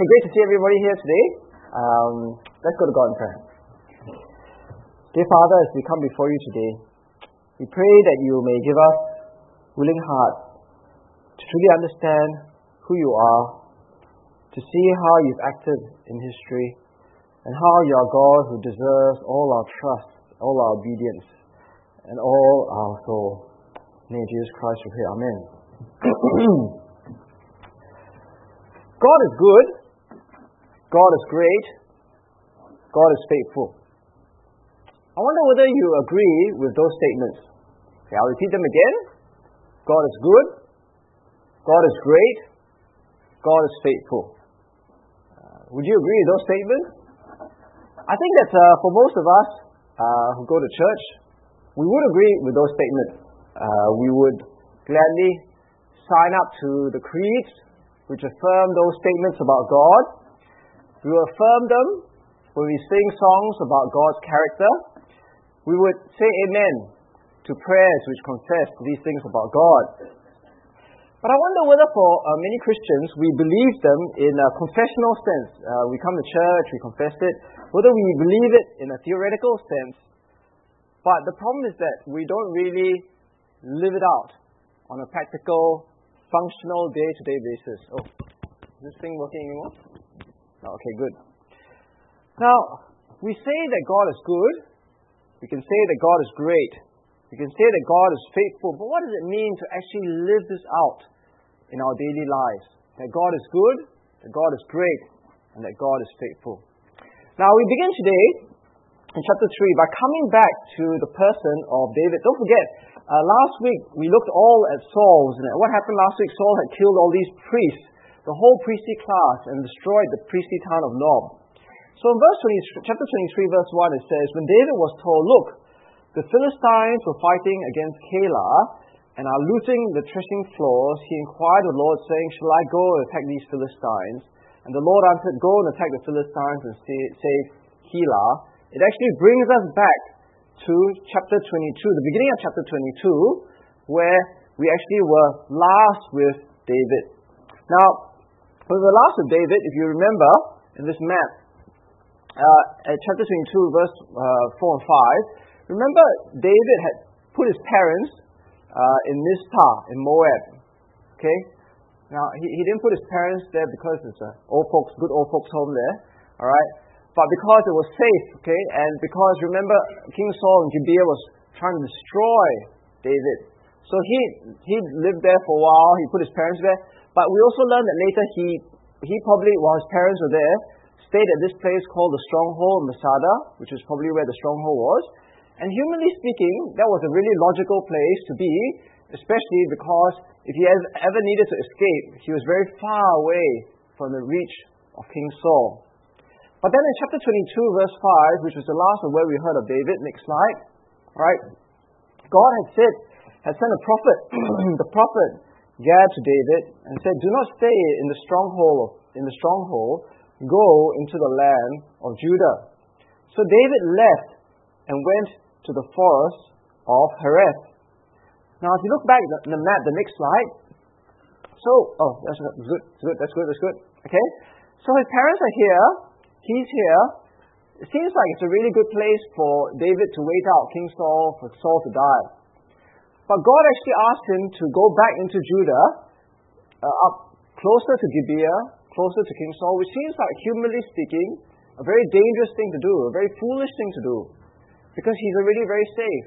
So great to see everybody here today. Let's go to God in prayer. Dear Father, as we come before you today, we pray that you may give us willing hearts to truly understand who you are, to see how you've acted in history, and how you are God who deserves all our trust, all our obedience, and all our soul. In the name of Jesus Christ we pray. Amen. God is good. God is great. God is faithful. I wonder whether you agree with those statements. Okay, I'll repeat them again. God is good. God is great. God is faithful. Would you agree with those statements? I think that for most of us who go to church, we would agree with those statements. We would gladly sign up to the creeds which affirm those statements about God. We will affirm them when we sing songs about God's character. We would say amen to prayers which confess these things about God. But I wonder whether for many Christians we believe them in a confessional sense. We come to church, we confess it. Whether we believe it in a theoretical sense. But the problem is that we don't really live it out on a practical, functional, day-to-day basis. Oh, is this thing working anymore? Oh, okay, good. Now, we say that God is good. We can say that God is great. We can say that God is faithful. But what does it mean to actually live this out in our daily lives? That God is good, that God is great, and that God is faithful. Now, we begin today in chapter 3 by coming back to the person of David. Don't forget, last week we looked all at Saul's. And what happened last week? Saul had killed all these priests, the whole priestly class, and destroyed the priestly town of Nob. So in chapter 23, verse 1, it says, when David was told, look, the Philistines were fighting against Keilah and are looting the threshing floors, he inquired of the Lord, saying, shall I go and attack these Philistines? And the Lord answered, go and attack the Philistines and save Keilah. It actually brings us back to chapter 22, the beginning of chapter 22, where we actually were last with David. Now, for the last of David, if you remember in this map, at chapter 22, verse 4 and 5, remember David had put his parents in Mizpah, in Moab. Okay? Now, he didn't put his parents there because it's a good old folks home there. Alright? But because it was safe, okay? And because, remember, King Saul in Gibeah was trying to destroy David. So he lived there for a while, he put his parents there. But we also learned that later he probably, while his parents were there, stayed at this place called the stronghold, Masada, which is probably where the stronghold was. And humanly speaking, that was a really logical place to be, especially because if he ever needed to escape, he was very far away from the reach of King Saul. But then in chapter 22, verse 5, which was the last of where we heard of David, next slide, right? God had sent a prophet, the prophet Gad to David, and said, do not stay in the stronghold, go into the land of Judah. So David left and went to the forest of Hereth. Now, if you look back at the map, the next slide. So, that's good. Okay? So his parents are here. He's here. It seems like it's a really good place for David to wait out King Saul, for Saul to die. But God actually asked him to go back into Judah, up closer to Gibeah, closer to King Saul, which seems like, humanly speaking, a very dangerous thing to do, a very foolish thing to do, because he's already very safe.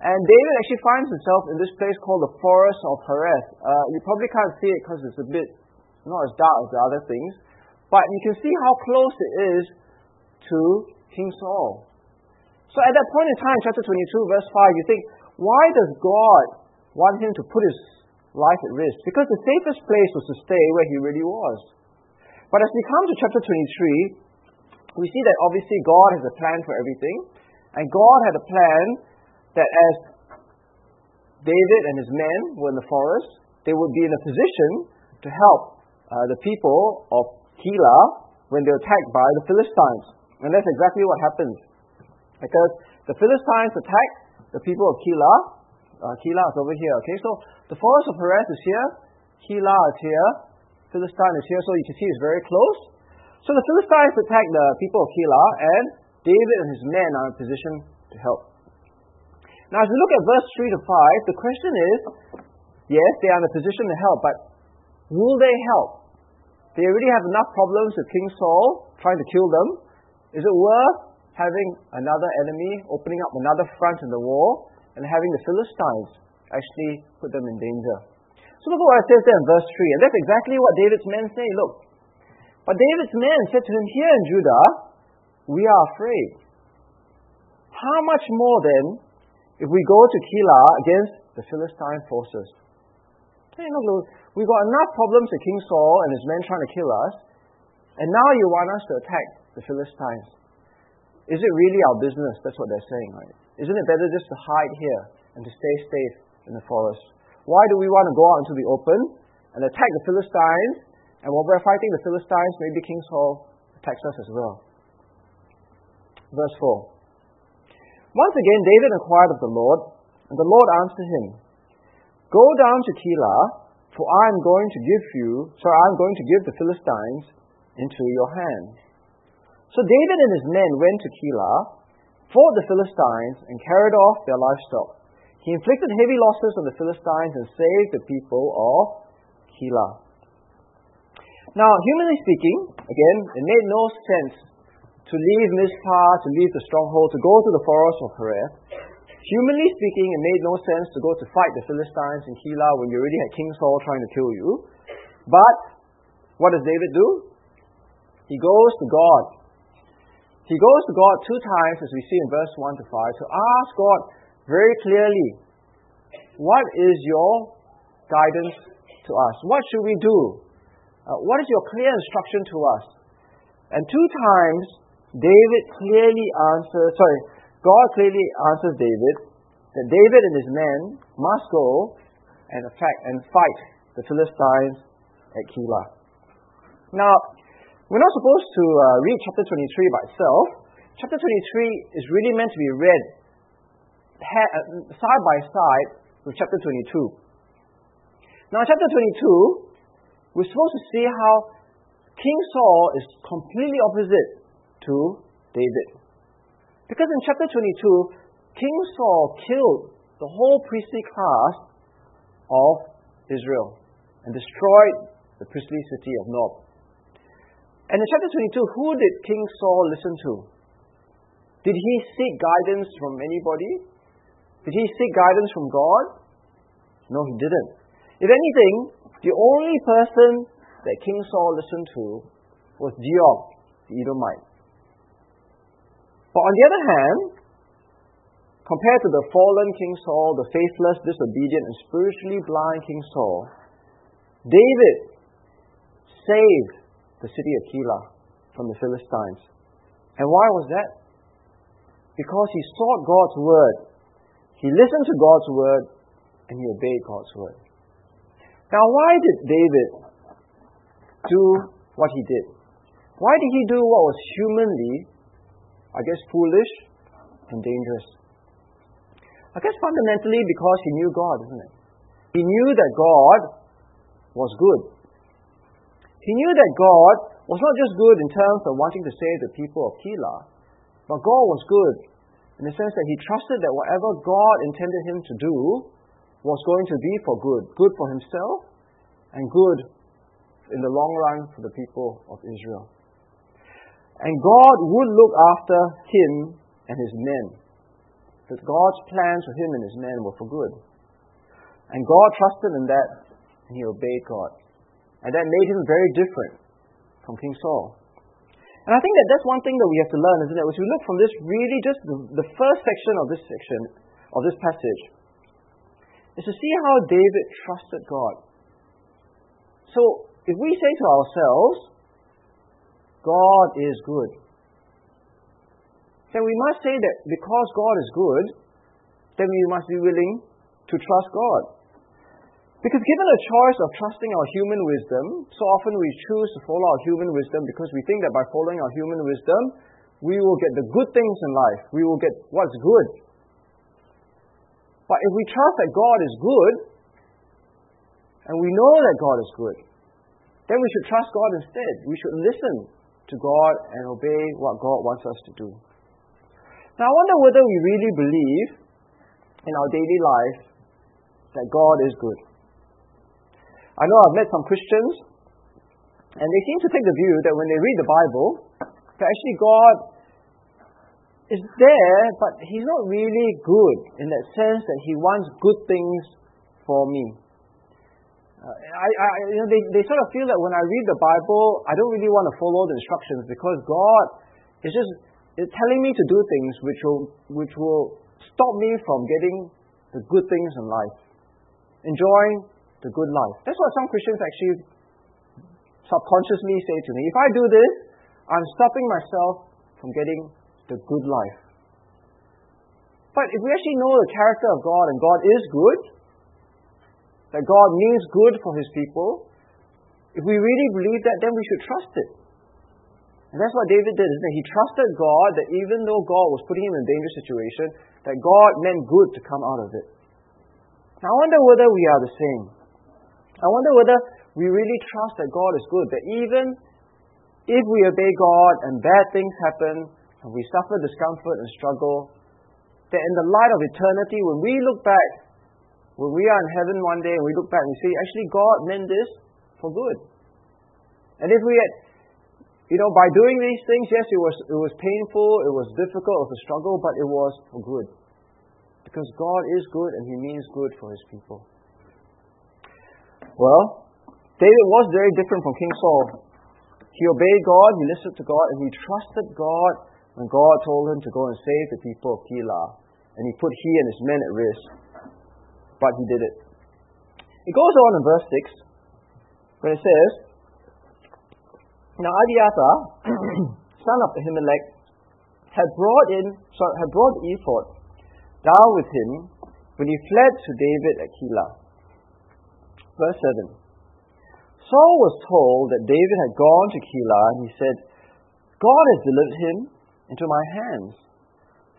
And David actually finds himself in this place called the Forest of Hereth. You probably can't see it because it's a bit not as dark as the other things, but you can see how close it is to King Saul. So at that point in time, chapter 22, verse 5, you think, why does God want him to put his life at risk? Because the safest place was to stay where he really was. But as we come to chapter 23, we see that obviously God has a plan for everything. And God had a plan that as David and his men were in the forest, they would be in a position to help the people of Keilah when they were attacked by the Philistines. And that's exactly what happens. Because the Philistines attacked the people of Keilah. Keilah is over here, okay? So the forest of Hereth is here, Keilah is here, Philistine is here, so you can see it's very close. So the Philistines attack the people of Keilah, and David and his men are in a position to help. Now, as we look at verse 3 to 5, the question is, yes, they are in a position to help, but will they help? They already have enough problems with King Saul trying to kill them. Is it worth having another enemy, opening up another front in the war, and having the Philistines actually put them in danger? So look at what it says there in verse 3, and that's exactly what David's men say. Look, but David's men said to him, "Here in Judah, we are afraid. How much more then if we go to Keilah against the Philistine forces?" Hey, look, we've got enough problems with King Saul and his men trying to kill us, and now you want us to attack the Philistines. Is it really our business? That's what they're saying, right? Isn't it better just to hide here and to stay safe in the forest? Why do we want to go out into the open and attack the Philistines? And while we're fighting the Philistines, maybe King Saul attacks us as well. Verse 4. Once again, David inquired of the Lord, and the Lord answered him, "Go down to Keilah, for I am going to give the Philistines into your hand." So David and his men went to Keilah, fought the Philistines, and carried off their livestock. He inflicted heavy losses on the Philistines and saved the people of Keilah. Now, humanly speaking, again, it made no sense to leave Mizpah, to leave the stronghold, to go to the forest of Hereth. Humanly speaking, it made no sense to go to fight the Philistines in Keilah when you already had King Saul trying to kill you. But what does David do? He goes to God. He goes to God two times, as we see in verse 1 to 5, to ask God very clearly, what is your guidance to us? What should we do? What is your clear instruction to us? And two times, God clearly answers David that David and his men must go and attack and fight the Philistines at Keilah. Now, we're not supposed to read chapter 23 by itself. Chapter 23 is really meant to be read side by side with chapter 22. Now, chapter 22, we're supposed to see how King Saul is completely opposite to David. Because in chapter 22, King Saul killed the whole priestly class of Israel and destroyed the priestly city of Nob. And in chapter 22, who did King Saul listen to? Did he seek guidance from anybody? Did he seek guidance from God? No, he didn't. If anything, the only person that King Saul listened to was Doeg, the Edomite. But on the other hand, compared to the fallen King Saul, the faithless, disobedient, and spiritually blind King Saul, David saved the city of Keilah from the Philistines. And why was that? Because he sought God's word. He listened to God's word and he obeyed God's word. Now, why did David do what he did? Why did he do what was humanly, foolish and dangerous? Fundamentally because he knew God, isn't it? He knew that God was good. He knew that God was not just good in terms of wanting to save the people of Keilah, but God was good in the sense that he trusted that whatever God intended him to do was going to be for good. Good for himself and good in the long run for the people of Israel. And God would look after him and his men. That God's plans for him and his men were for good. And God trusted in that and he obeyed God. And that made him very different from King Saul. And I think that's one thing that we have to learn, isn't it? As we look from this, really just the first section, of this passage, is to see how David trusted God. So, if we say to ourselves, God is good, then we must say that because God is good, then we must be willing to trust God. Because given a choice of trusting our human wisdom, so often we choose to follow our human wisdom because we think that by following our human wisdom, we will get the good things in life. We will get what's good. But if we trust that God is good, and we know that God is good, Then we should trust God instead. We should listen to God and obey what God wants us to do. Now I wonder whether we really believe in our daily life that God is good. I know I've met some Christians, and they seem to take the view that when they read the Bible, that actually God is there, but He's not really good in that sense that He wants good things for me. They sort of feel that when I read the Bible, I don't really want to follow the instructions because God is just telling me to do things which will stop me from getting the good things in life, enjoying the good life. That's what some Christians actually subconsciously say to me. If I do this, I'm stopping myself from getting the good life. But if we actually know the character of God and God is good, that God means good for His people, if we really believe that, then we should trust it. And that's what David did, isn't it? He trusted God that even though God was putting him in a dangerous situation, that God meant good to come out of it. Now I wonder whether we are the same. I wonder whether we really trust that God is good, that even if we obey God and bad things happen, and we suffer discomfort and struggle, that in the light of eternity, when we look back, when we are in heaven one day and we look back and we see, actually God meant this for good. And if we had, by doing these things, yes, it was painful, it was difficult, it was a struggle, but it was for good. Because God is good and He means good for His people. Well, David was very different from King Saul. He obeyed God, he listened to God, and he trusted God when God told him to go and save the people of Keilah. And he put he and his men at risk. But he did it. It goes on in verse 6, when it says, Now Abiathar, son of Ahimelech, had brought the ephod down with him when he fled to David at Keilah. Verse 7. Saul was told that David had gone to Keilah, and he said, God has delivered him into my hands,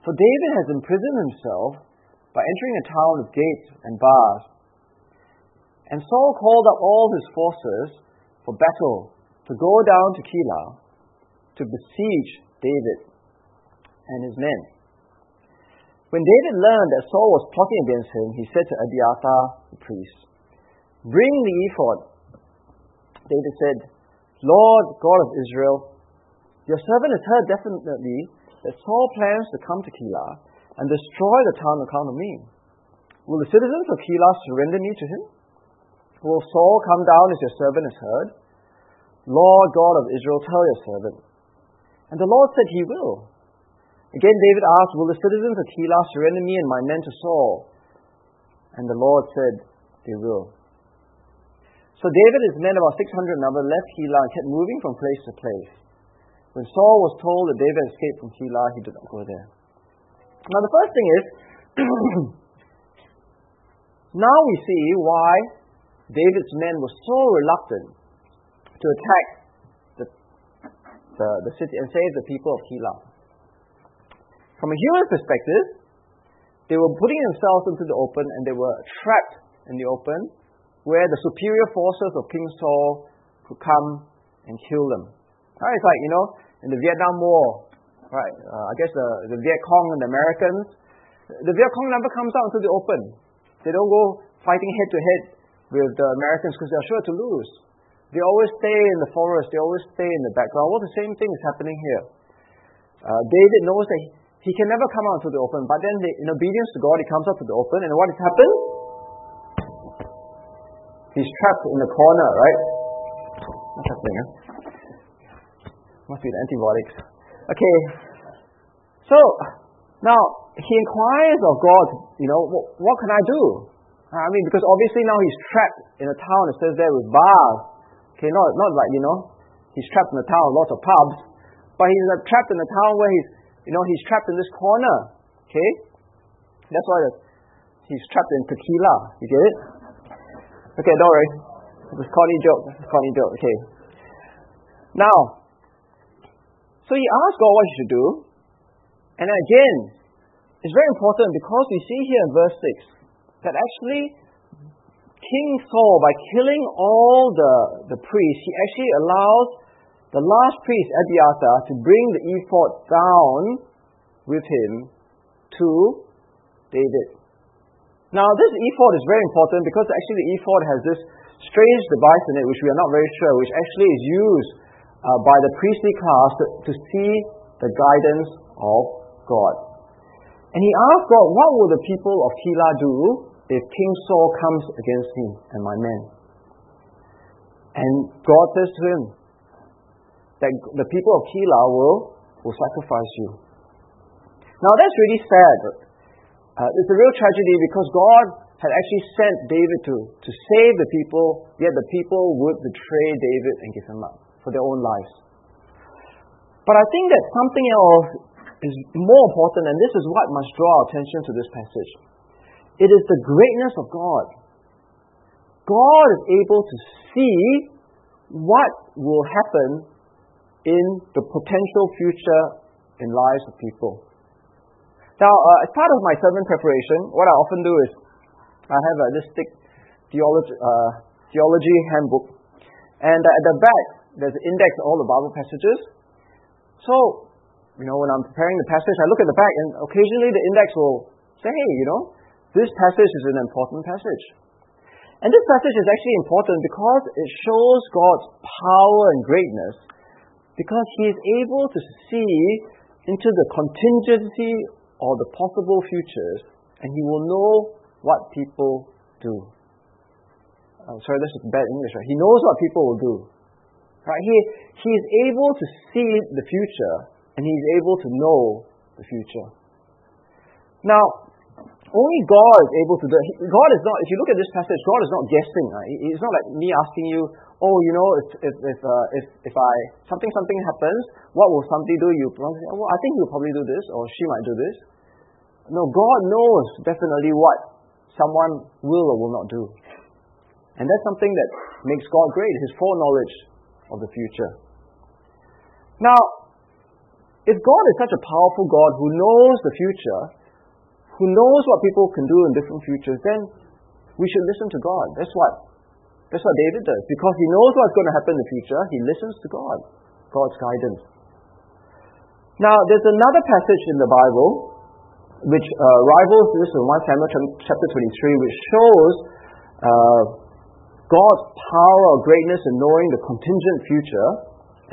for David has imprisoned himself by entering a town with gates and bars. And Saul called up all his forces for battle to go down to Keilah to besiege David and his men. When David learned that Saul was plotting against him, he said to Abiathar the priest, Bring the ephod. David said, Lord God of Israel, your servant has heard definitely that Saul plans to come to Keilah and destroy the town on account of me. Will the citizens of Keilah surrender me to him? Will Saul come down as your servant has heard? Lord God of Israel, tell your servant. And the Lord said, He will. Again David asked, Will the citizens of Keilah surrender me and my men to Saul? And the Lord said, They will. So David and his men, about 600 in number, left Keilah and kept moving from place to place. When Saul was told that David escaped from Keilah, he did not go there. Now the first thing is, now we see why David's men were so reluctant to attack the city and save the people of Keilah. From a human perspective, they were putting themselves into the open and they were trapped in the open where the superior forces of King Saul could come and kill them. Right? It's like, in the Vietnam War, right, I guess the Viet Cong and the Americans, the Viet Cong never comes out into the open. They don't go fighting head to head with the Americans because they're sure to lose. They always stay in the forest. They always stay in the background. Well, the same thing is happening here. David knows that he can never come out into the open, but then in obedience to God, he comes out to the open, and what has happened? He's trapped in the corner, right? What's happening, huh? Must be the antibiotics. Okay, so now he inquires of God, what can I do? Because obviously now he's trapped in a town that says there with bars. Okay, not like, he's trapped in a town with lots of pubs, but he's trapped in a town where he's trapped in this corner. Okay, that's why he's trapped in tequila. You get it? Okay, don't worry. It's a corny joke. Okay. Now, so he asked God what he should do. And again, it's very important because we see here in verse 6 that actually King Saul, by killing all the priests, he actually allows the last priest, Abiathar, to bring the ephod down with him to David. Now, this ephod is very important because actually the ephod has this strange device in it, which we are not very sure, which actually is used by the priestly class to see the guidance of God. And he asked God, what will the people of Keilah do if King Saul comes against me and my men? And God says to him that the people of Keilah will sacrifice you. Now that's really sad. It's a real tragedy because God had actually sent David to save the people, yet the people would betray David and give him up for their own lives. But I think that something else is more important, and this is what must draw our attention to this passage. It is the greatness of God. God is able to see what will happen in the potential future in lives of people. Now, as part of my sermon preparation, what I often do is I have this thick theology handbook. And at the back, there's an index of all the Bible passages. So, when I'm preparing the passage, I look at the back, and occasionally the index will say, hey, this passage is an important passage. And this passage is actually important because it shows God's power and greatness, because He is able to see into the contingency or the possible futures, and He will know what people do. Sorry, this is bad English, right? He knows what people will do. Right? He is able to see the future, and He is able to know the future. Now, only God is able to do it. God is not, if you look at this passage, God is not guessing. Right? It's not like me asking you, if something happens, what will somebody do? You probably say, I think he'll probably do this, or she might do this. No, God knows definitely what someone will or will not do. And that's something that makes God great, His foreknowledge of the future. Now, if God is such a powerful God who knows the future, who knows what people can do in different futures, then we should listen to God. That's what David does. Because he knows what's going to happen in the future, he listens to God, God's guidance. Now, there's another passage in the Bible which rivals this in 1 Samuel chapter 23, which shows God's power or greatness in knowing the contingent future,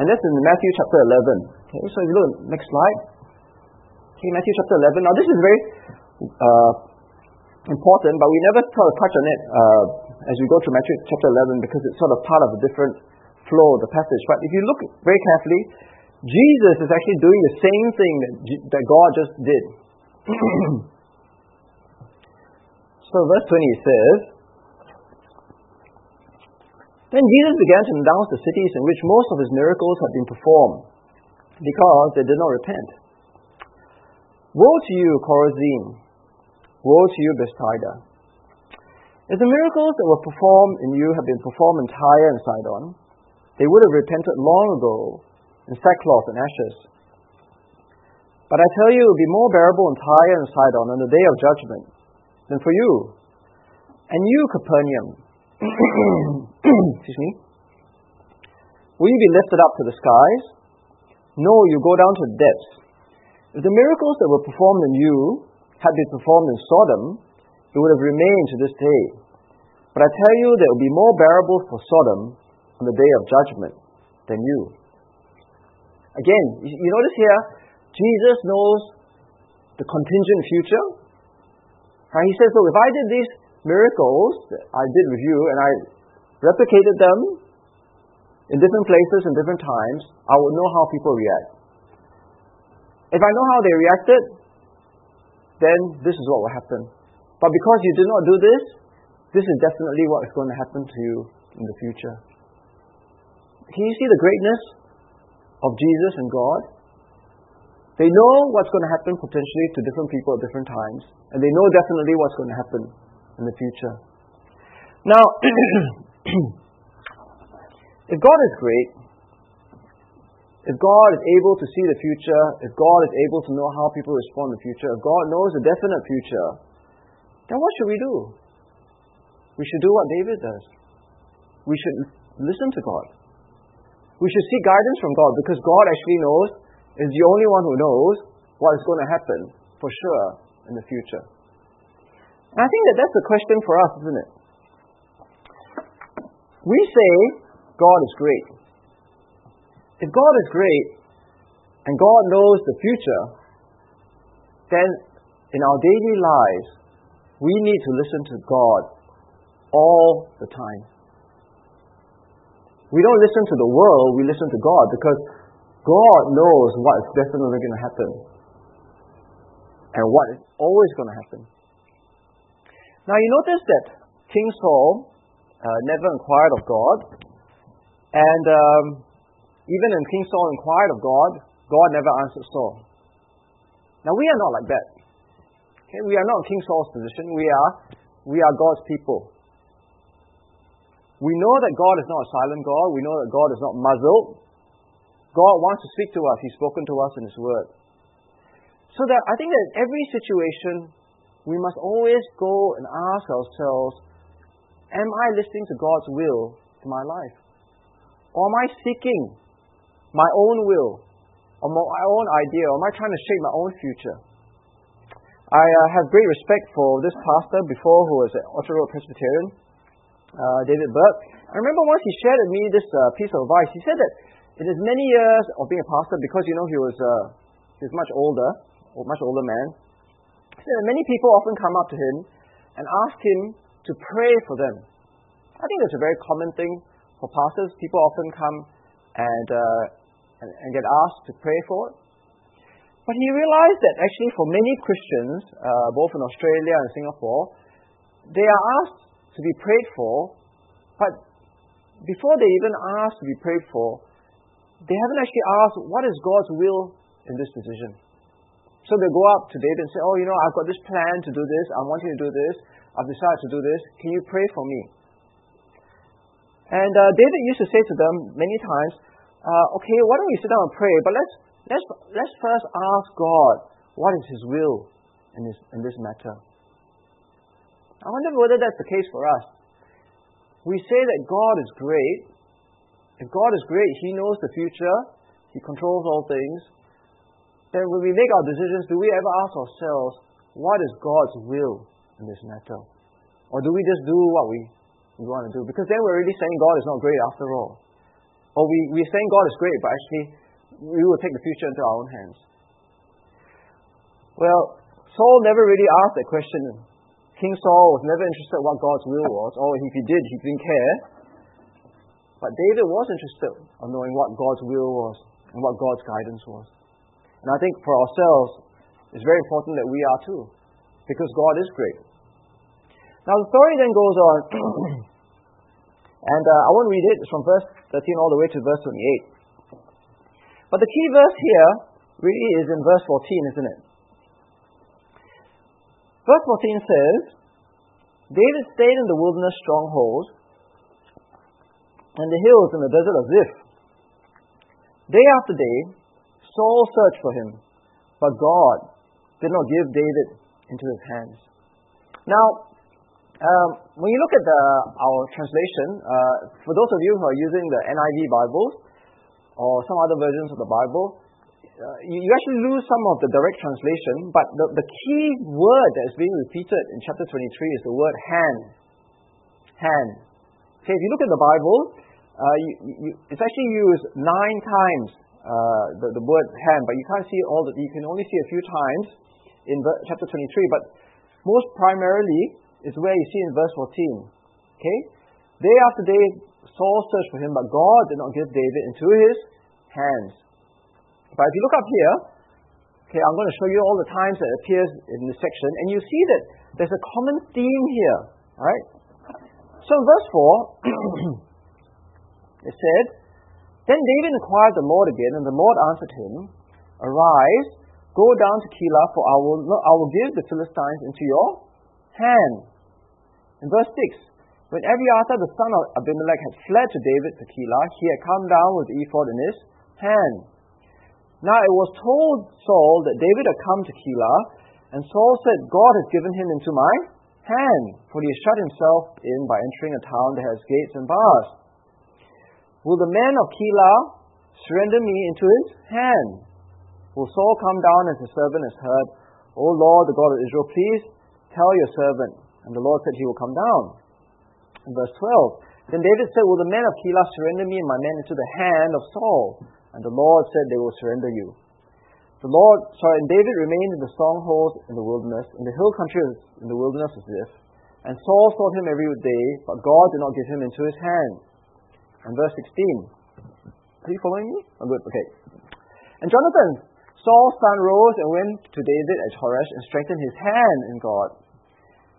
and that's in Matthew chapter 11. Okay, so if you look at the next slide. Okay, Matthew chapter 11. Now, this is very important, but we never touch on it as we go through Matthew chapter 11 because it's sort of part of a different flow of the passage. But if you look very carefully, Jesus is actually doing the same thing that God just did. So verse 20 says, then Jesus began to announce the cities in which most of His miracles had been performed, because they did not repent. Woe to you, Chorazin! Woe to you, Bethsaida! If the miracles that were performed in you had been performed in Tyre and Sidon, they would have repented long ago in sackcloth and ashes. But I tell you, it will be more bearable in Tyre and Sidon on the day of judgment than for you. And you, Capernaum, excuse me, will you be lifted up to the skies? No, you go down to the depths. If the miracles that were performed in you had been performed in Sodom, it would have remained to this day. But I tell you, that it will be more bearable for Sodom on the day of judgment than you. Again, you notice here, Jesus knows the contingent future. Right? He says, look, if I did these miracles that I did with you and I replicated them in different places and different times, I would know how people react. If I know how they reacted, then this is what will happen. But because you did not do this, this is definitely what is going to happen to you in the future. Can you see the greatness of Jesus and God? They know what's going to happen potentially to different people at different times, and they know definitely what's going to happen in the future. Now, if God is great, if God is able to see the future, if God is able to know how people respond in the future, if God knows a definite future, then what should we do? We should do what David does. We should listen to God. We should seek guidance from God, because God actually knows, is the only one who knows what is going to happen for sure in the future. And I think that's the question for us, isn't it? We say God is great. If God is great and God knows the future, then in our daily lives, we need to listen to God all the time. We don't listen to the world, we listen to God, because God knows what is definitely going to happen and what is always going to happen. Now you notice that King Saul never inquired of God, and even when King Saul inquired of God, God never answered Saul. Now we are not like that. Okay? We are not in King Saul's position. We are God's people. We know that God is not a silent God. We know that God is not muzzled. God wants to speak to us. He's spoken to us in His Word. So that I think that in every situation, we must always go and ask ourselves, am I listening to God's will for my life? Or am I seeking my own will? Or my own idea? Or am I trying to shape my own future? I have great respect for this pastor before, who was at Otter Road Presbyterian, David Burke. I remember once he shared with me this piece of advice. He said that in his many years of being a pastor, because he was much older man, he said that many people often come up to him and ask him to pray for them. I think that's a very common thing for pastors. People often come and get asked to pray for it. But he realized that actually for many Christians, both in Australia and Singapore, they are asked to be prayed for, but before they even ask to be prayed for, they haven't actually asked, what is God's will in this decision? So they go up to David and say, oh, I've got this plan to do this, I want you to do this, I've decided to do this, can you pray for me? And David used to say to them many times, okay, why don't we sit down and pray? But let's first ask God what is His will in this matter. I wonder whether that's the case for us. We say that God is great. If God is great, He knows the future. He controls all things. Then when we make our decisions, do we ever ask ourselves, what is God's will in this matter? Or do we just do what we want to do? Because then we're really saying God is not great after all. Or we're saying God is great, but actually we will take the future into our own hands. Well, Saul never really asked that question. King Saul was never interested in what God's will was, or if he did, he didn't care. But David was interested in knowing what God's will was and what God's guidance was. And I think for ourselves, it's very important that we are too, because God is great. Now the story then goes on, and I won't read it. It's from verse 13 all the way to verse 28. But the key verse here really is in verse 14, isn't it? Verse 14 says, David stayed in the wilderness stronghold and the hills in the desert of Ziph. Day after day, Saul searched for him, but God did not give David into his hands. Now, when you look at our translation, for those of you who are using the NIV Bibles or some other versions of the Bible, you actually lose some of the direct translation, but the key word that is being repeated in chapter 23 is the word hand. Hand. Okay, if you look at the Bible, it's actually used 9 times, the word hand, but you can't see all that. You can only see a few times in chapter 23, but most primarily is where you see in verse 14. Okay? Day after day, Saul searched for him, but God did not give David into his hands. But if you look up here, okay, I'm going to show you all the times that it appears in this section, and you see that there's a common theme here. All right? So in verse 4, it said, Then David inquired the Lord again, and the Lord answered him, Arise, go down to Keilah, for I will give the Philistines into your hand. In verse 6, when Abiathar the son of Ahimelech had fled to David to Keilah, he had come down with the ephod in his hand. Now it was told Saul that David had come to Keilah, and Saul said, God has given him into my hand, for he shut himself in by entering a town that has gates and bars. Will the men of Keilah surrender me into his hand? Will Saul come down as his servant has heard? O Lord, the God of Israel, please tell your servant. And the Lord said he will come down. In verse 12, then David said, will the men of Keilah surrender me and my men into the hand of Saul? And the Lord said, they will surrender you. And David remained in the stronghold in the wilderness, in the hill country in the wilderness of Ziph. And Saul sought him every day, but God did not give him into his hand. And verse 16. Are you following me? I'm good, okay. And Jonathan, Saul's son, rose and went to David at Horesh and strengthened his hand in God.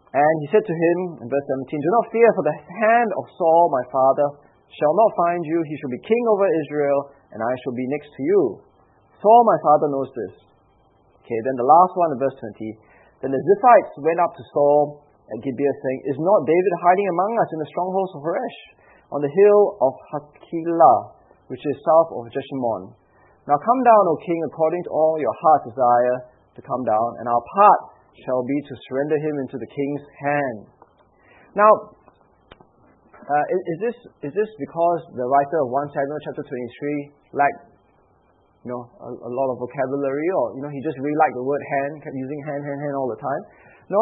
And he said to him, in verse 17, do not fear, for the hand of Saul, my father, shall not find you. He shall be king over Israel, and I shall be next to you. Saul, my father, knows this. Okay, then the last one, in verse 20. Then the Ziphites went up to Saul at Gibeah, saying, is not David hiding among us in the strongholds of Horesh, on the hill of Hakilah, which is south of Jeshimon? Now come down, O king, according to all your heart's desire to come down, and our part shall be to surrender him into the king's hand. Now, is this because the writer of 1 Samuel chapter 23 lacked, a lot of vocabulary, or he just really liked the word hand, kept using hand all the time? No.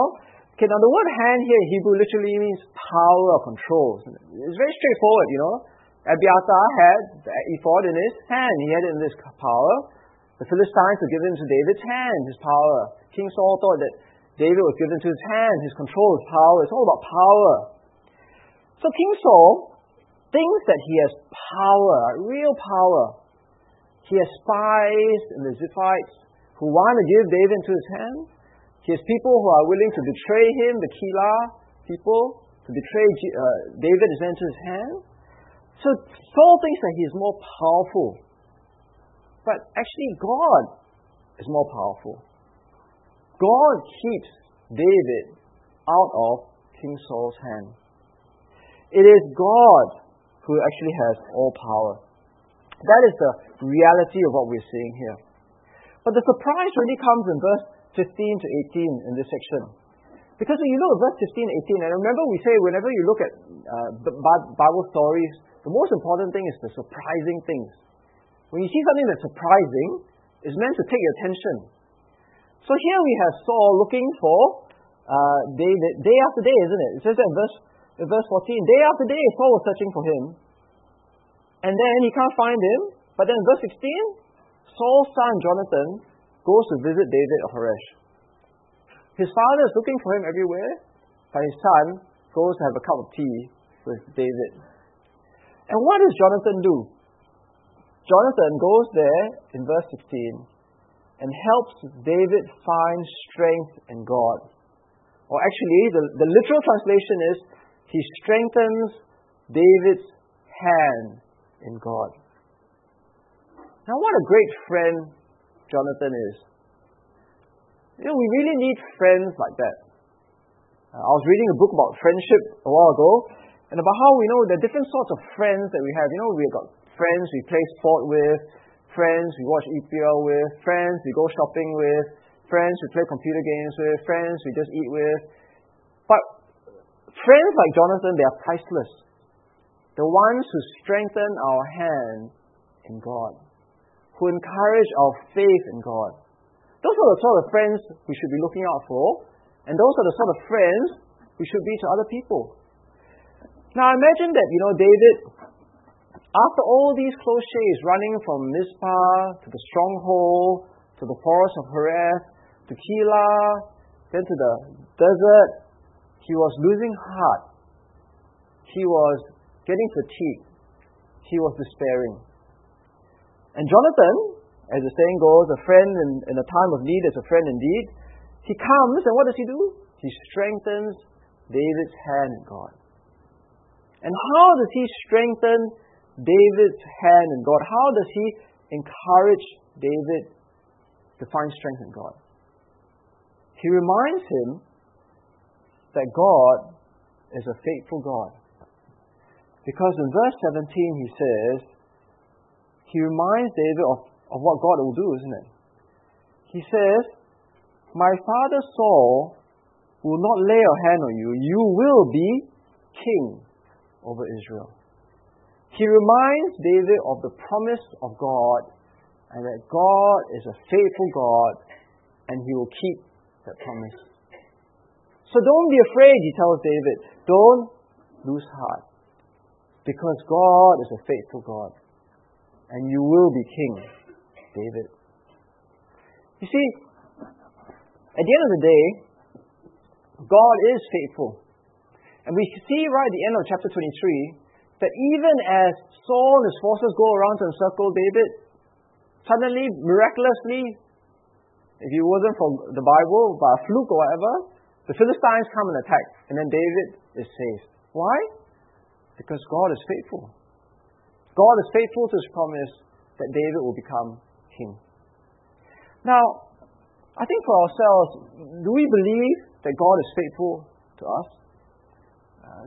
Okay, now the word hand here in Hebrew literally means power or control. It's very straightforward, Abiathar had the ephod in his hand. He had it in his power. The Philistines were given to David's hand, his power. King Saul thought that David was given to his hand, his control, his power. It's all about power. So King Saul thinks that he has power, real power. He has spies and the Ziphites who want to give David into his hand. He has people who are willing to betray him, the Keilah people, to betray David is into his hand. So Saul thinks that he is more powerful. But actually God is more powerful. God keeps David out of King Saul's hand. It is God who actually has all power. That is the reality of what we're seeing here. But the surprise really comes in verse 15 to 18 in this section. Because when you look at verse 15 and 18, and remember we say whenever you look at Bible stories, the most important thing is the surprising things. When you see something that's surprising, it's meant to take your attention. So here we have Saul looking for David day after day, isn't it? It says that in verse 14, day after day Saul was searching for him. And then he can't find him. But then in verse 16, Saul's son Jonathan goes to visit David at Horesh. His father is looking for him everywhere, but his son goes to have a cup of tea with David. And what does Jonathan do? Jonathan goes there in verse 16 and helps David find strength in God. Or actually, the literal translation is, he strengthens David's hand in God. Now what a great friend Jonathan is. We really need friends like that. I was reading a book about friendship a while ago, and about how there are different sorts of friends that we have. We've got friends we play sport with, friends we watch EPL with, friends we go shopping with, friends we play computer games with, friends we just eat with. But friends like Jonathan, they are priceless. The ones who strengthen our hand in God, who encourage our faith in God. Those are the sort of friends we should be looking out for, and those are the sort of friends we should be to other people. Now imagine that, David, after all these close shaves, running from Mizpah to the stronghold, to the forest of Hereth, to Keilah, then to the desert, he was losing heart. He was getting fatigued. He was despairing. And Jonathan, as the saying goes, a friend in a time of need is a friend indeed. He comes, and what does he do? He strengthens David's hand in God. And how does he strengthen David's hand in God? How does he encourage David to find strength in God? He reminds him that God is a faithful God. Because in verse 17 he says, he reminds David of what God will do, isn't it? He says, my father Saul will not lay your hand on you. You will be king over Israel. He reminds David of the promise of God and that God is a faithful God and He will keep that promise. So don't be afraid, he tells David. Don't lose heart because God is a faithful God and you will be king, David. You see, at the end of the day, God is faithful. And we see right at the end of chapter 23 that even as Saul and his forces go around to encircle David, suddenly, miraculously, if it wasn't for the Bible, by a fluke or whatever, the Philistines come and attack, and then David is saved. Why? Because God is faithful. God is faithful to His promise that David will become king. Now, I think for ourselves, do we believe that God is faithful to us?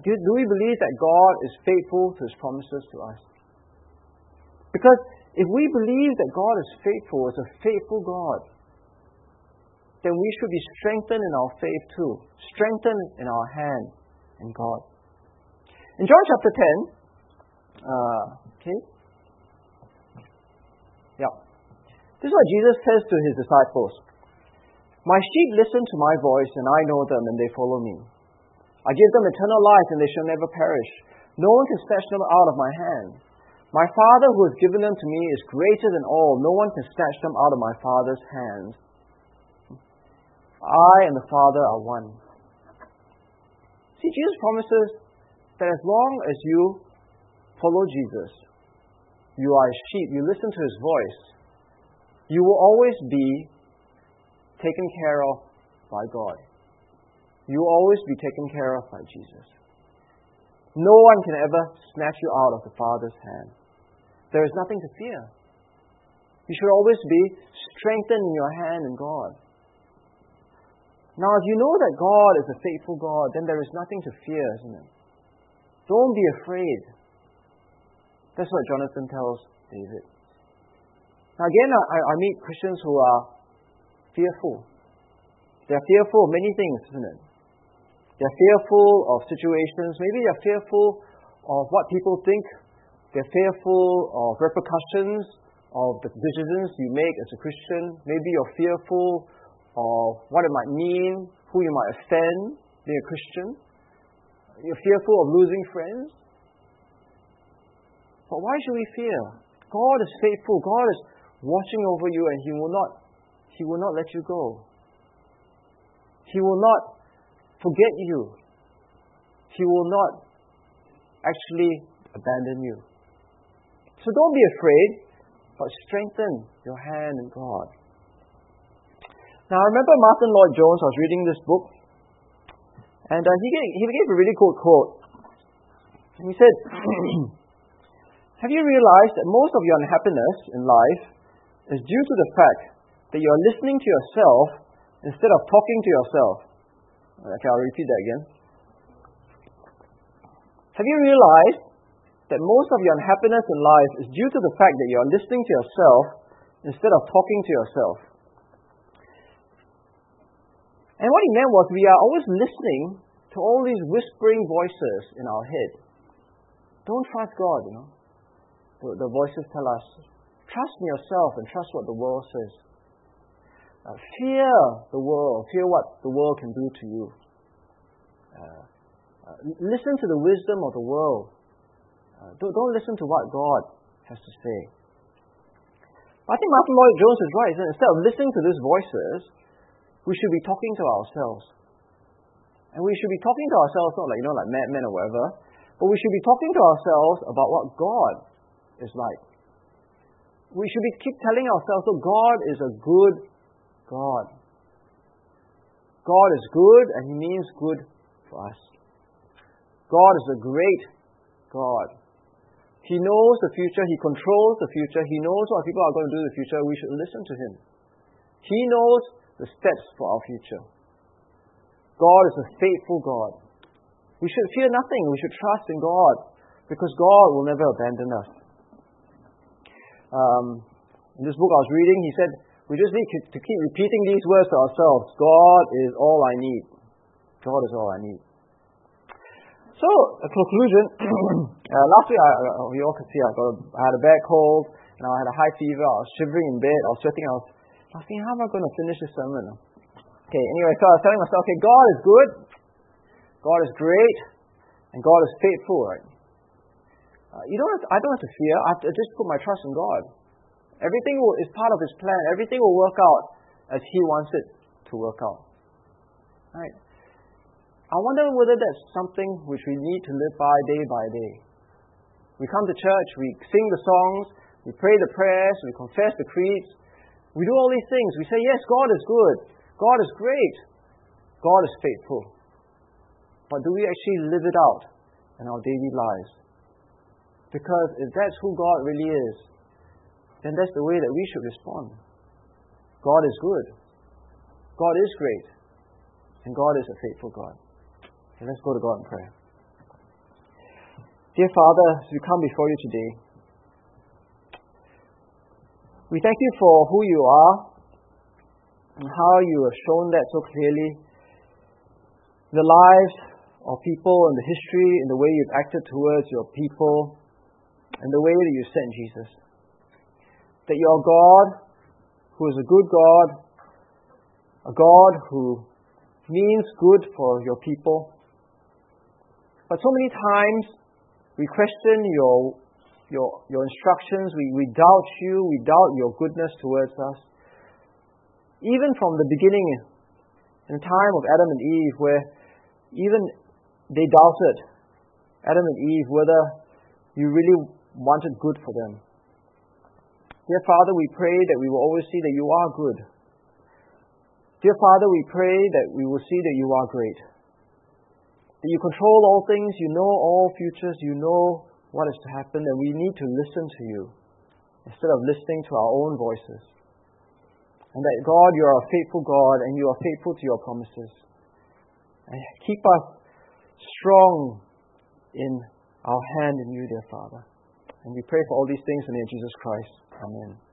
Do we believe that God is faithful to His promises to us? Because if we believe that God is faithful, is a faithful God, then we should be strengthened in our faith too. Strengthened in our hand in God. In John chapter 10, this is what Jesus says to His disciples. My sheep listen to my voice, and I know them, and they follow me. I give them eternal life, and they shall never perish. No one can snatch them out of my hand. My Father who has given them to me is greater than all. No one can snatch them out of my Father's hand. I and the Father are one. See, Jesus promises that as long as you follow Jesus, you are His sheep, you listen to His voice, you will always be taken care of by God. You will always be taken care of by Jesus. No one can ever snatch you out of the Father's hand. There is nothing to fear. You should always be strengthened in your hand in God. Now, if you know that God is a faithful God, then there is nothing to fear, isn't it? Don't be afraid. That's what Jonathan tells David. Now, again, I meet Christians who are fearful. They're fearful of many things, isn't it? They're fearful of situations. Maybe they're fearful of what people think. They're fearful of repercussions of the decisions you make as a Christian. Maybe you're fearful of what it might mean, who you might offend being a Christian. You're fearful of losing friends. But why should we fear? God is faithful. God is watching over you and He will not let you go. He will not forget you. He will not actually abandon you. So don't be afraid, but strengthen your hand in God. Now, I remember Martin Lloyd Jones, I was reading this book, and he gave a really cool quote. He said, have you realized that most of your unhappiness in life is due to the fact that you are listening to yourself instead of talking to yourself? Okay, I'll repeat that again. Have you realized that most of your unhappiness in life is due to the fact that you are listening to yourself instead of talking to yourself? And what he meant was we are always listening to all these whispering voices in our head. Don't trust God, you know. The voices tell us, trust in yourself and trust what the world says. Fear the world. Fear what the world can do to you. Listen to the wisdom of the world. Don't listen to what God has to say. But I think Martin Lloyd Jones is right. Instead of listening to these voices, we should be talking to ourselves. And we should be talking to ourselves, not like madmen or whatever, but we should be talking to ourselves about what God is like. We should keep telling ourselves that God is a good God. God is good and He means good for us. God is a great God. He knows the future. He controls the future. He knows what people are going to do in the future. We should listen to Him. He knows the steps for our future. God is a faithful God. We should fear nothing. We should trust in God because God will never abandon us. In this book I was reading, he said, we just need to keep repeating these words to ourselves. God is all I need. God is all I need. So, a conclusion. Last week, you all can see I had a bad cold, and I had a high fever, I was shivering in bed, I was sweating, I was thinking, how am I going to finish this sermon? Okay, anyway, so I was telling myself, okay, God is good, God is great, and God is faithful, right? I don't have to fear, I have to just put my trust in God. Everything is part of His plan, everything will work out as He wants it to work out. Right? I wonder whether that's something which we need to live by day by day. We come to church, we sing the songs, we pray the prayers, we confess the creeds, we do all these things. We say, yes, God is good, God is great, God is faithful. But do we actually live it out in our daily lives? Because if that's who God really is, then that's the way that we should respond. God is good, God is great, and God is a faithful God. Okay, let's go to God in prayer. Dear Father, as we come before you today, we thank you for who you are and how you have shown that so clearly. The lives of people and the history and the way you've acted towards your people and the way that you sent Jesus. That you're God who is a good God, a God who means good for your people. But so many times we question your instructions, we doubt you, we doubt your goodness towards us. Even from the beginning, in the time of Adam and Eve, where even they doubted, Adam and Eve, whether you really wanted good for them. Dear Father, we pray that we will always see that you are good. Dear Father, we pray that we will see that you are great. That you control all things, you know all futures, you know what is to happen, and we need to listen to you instead of listening to our own voices. And that God, you are a faithful God and you are faithful to your promises. And keep us strong in our hand in you, dear Father. And we pray for all these things in the name of Jesus Christ. Amen.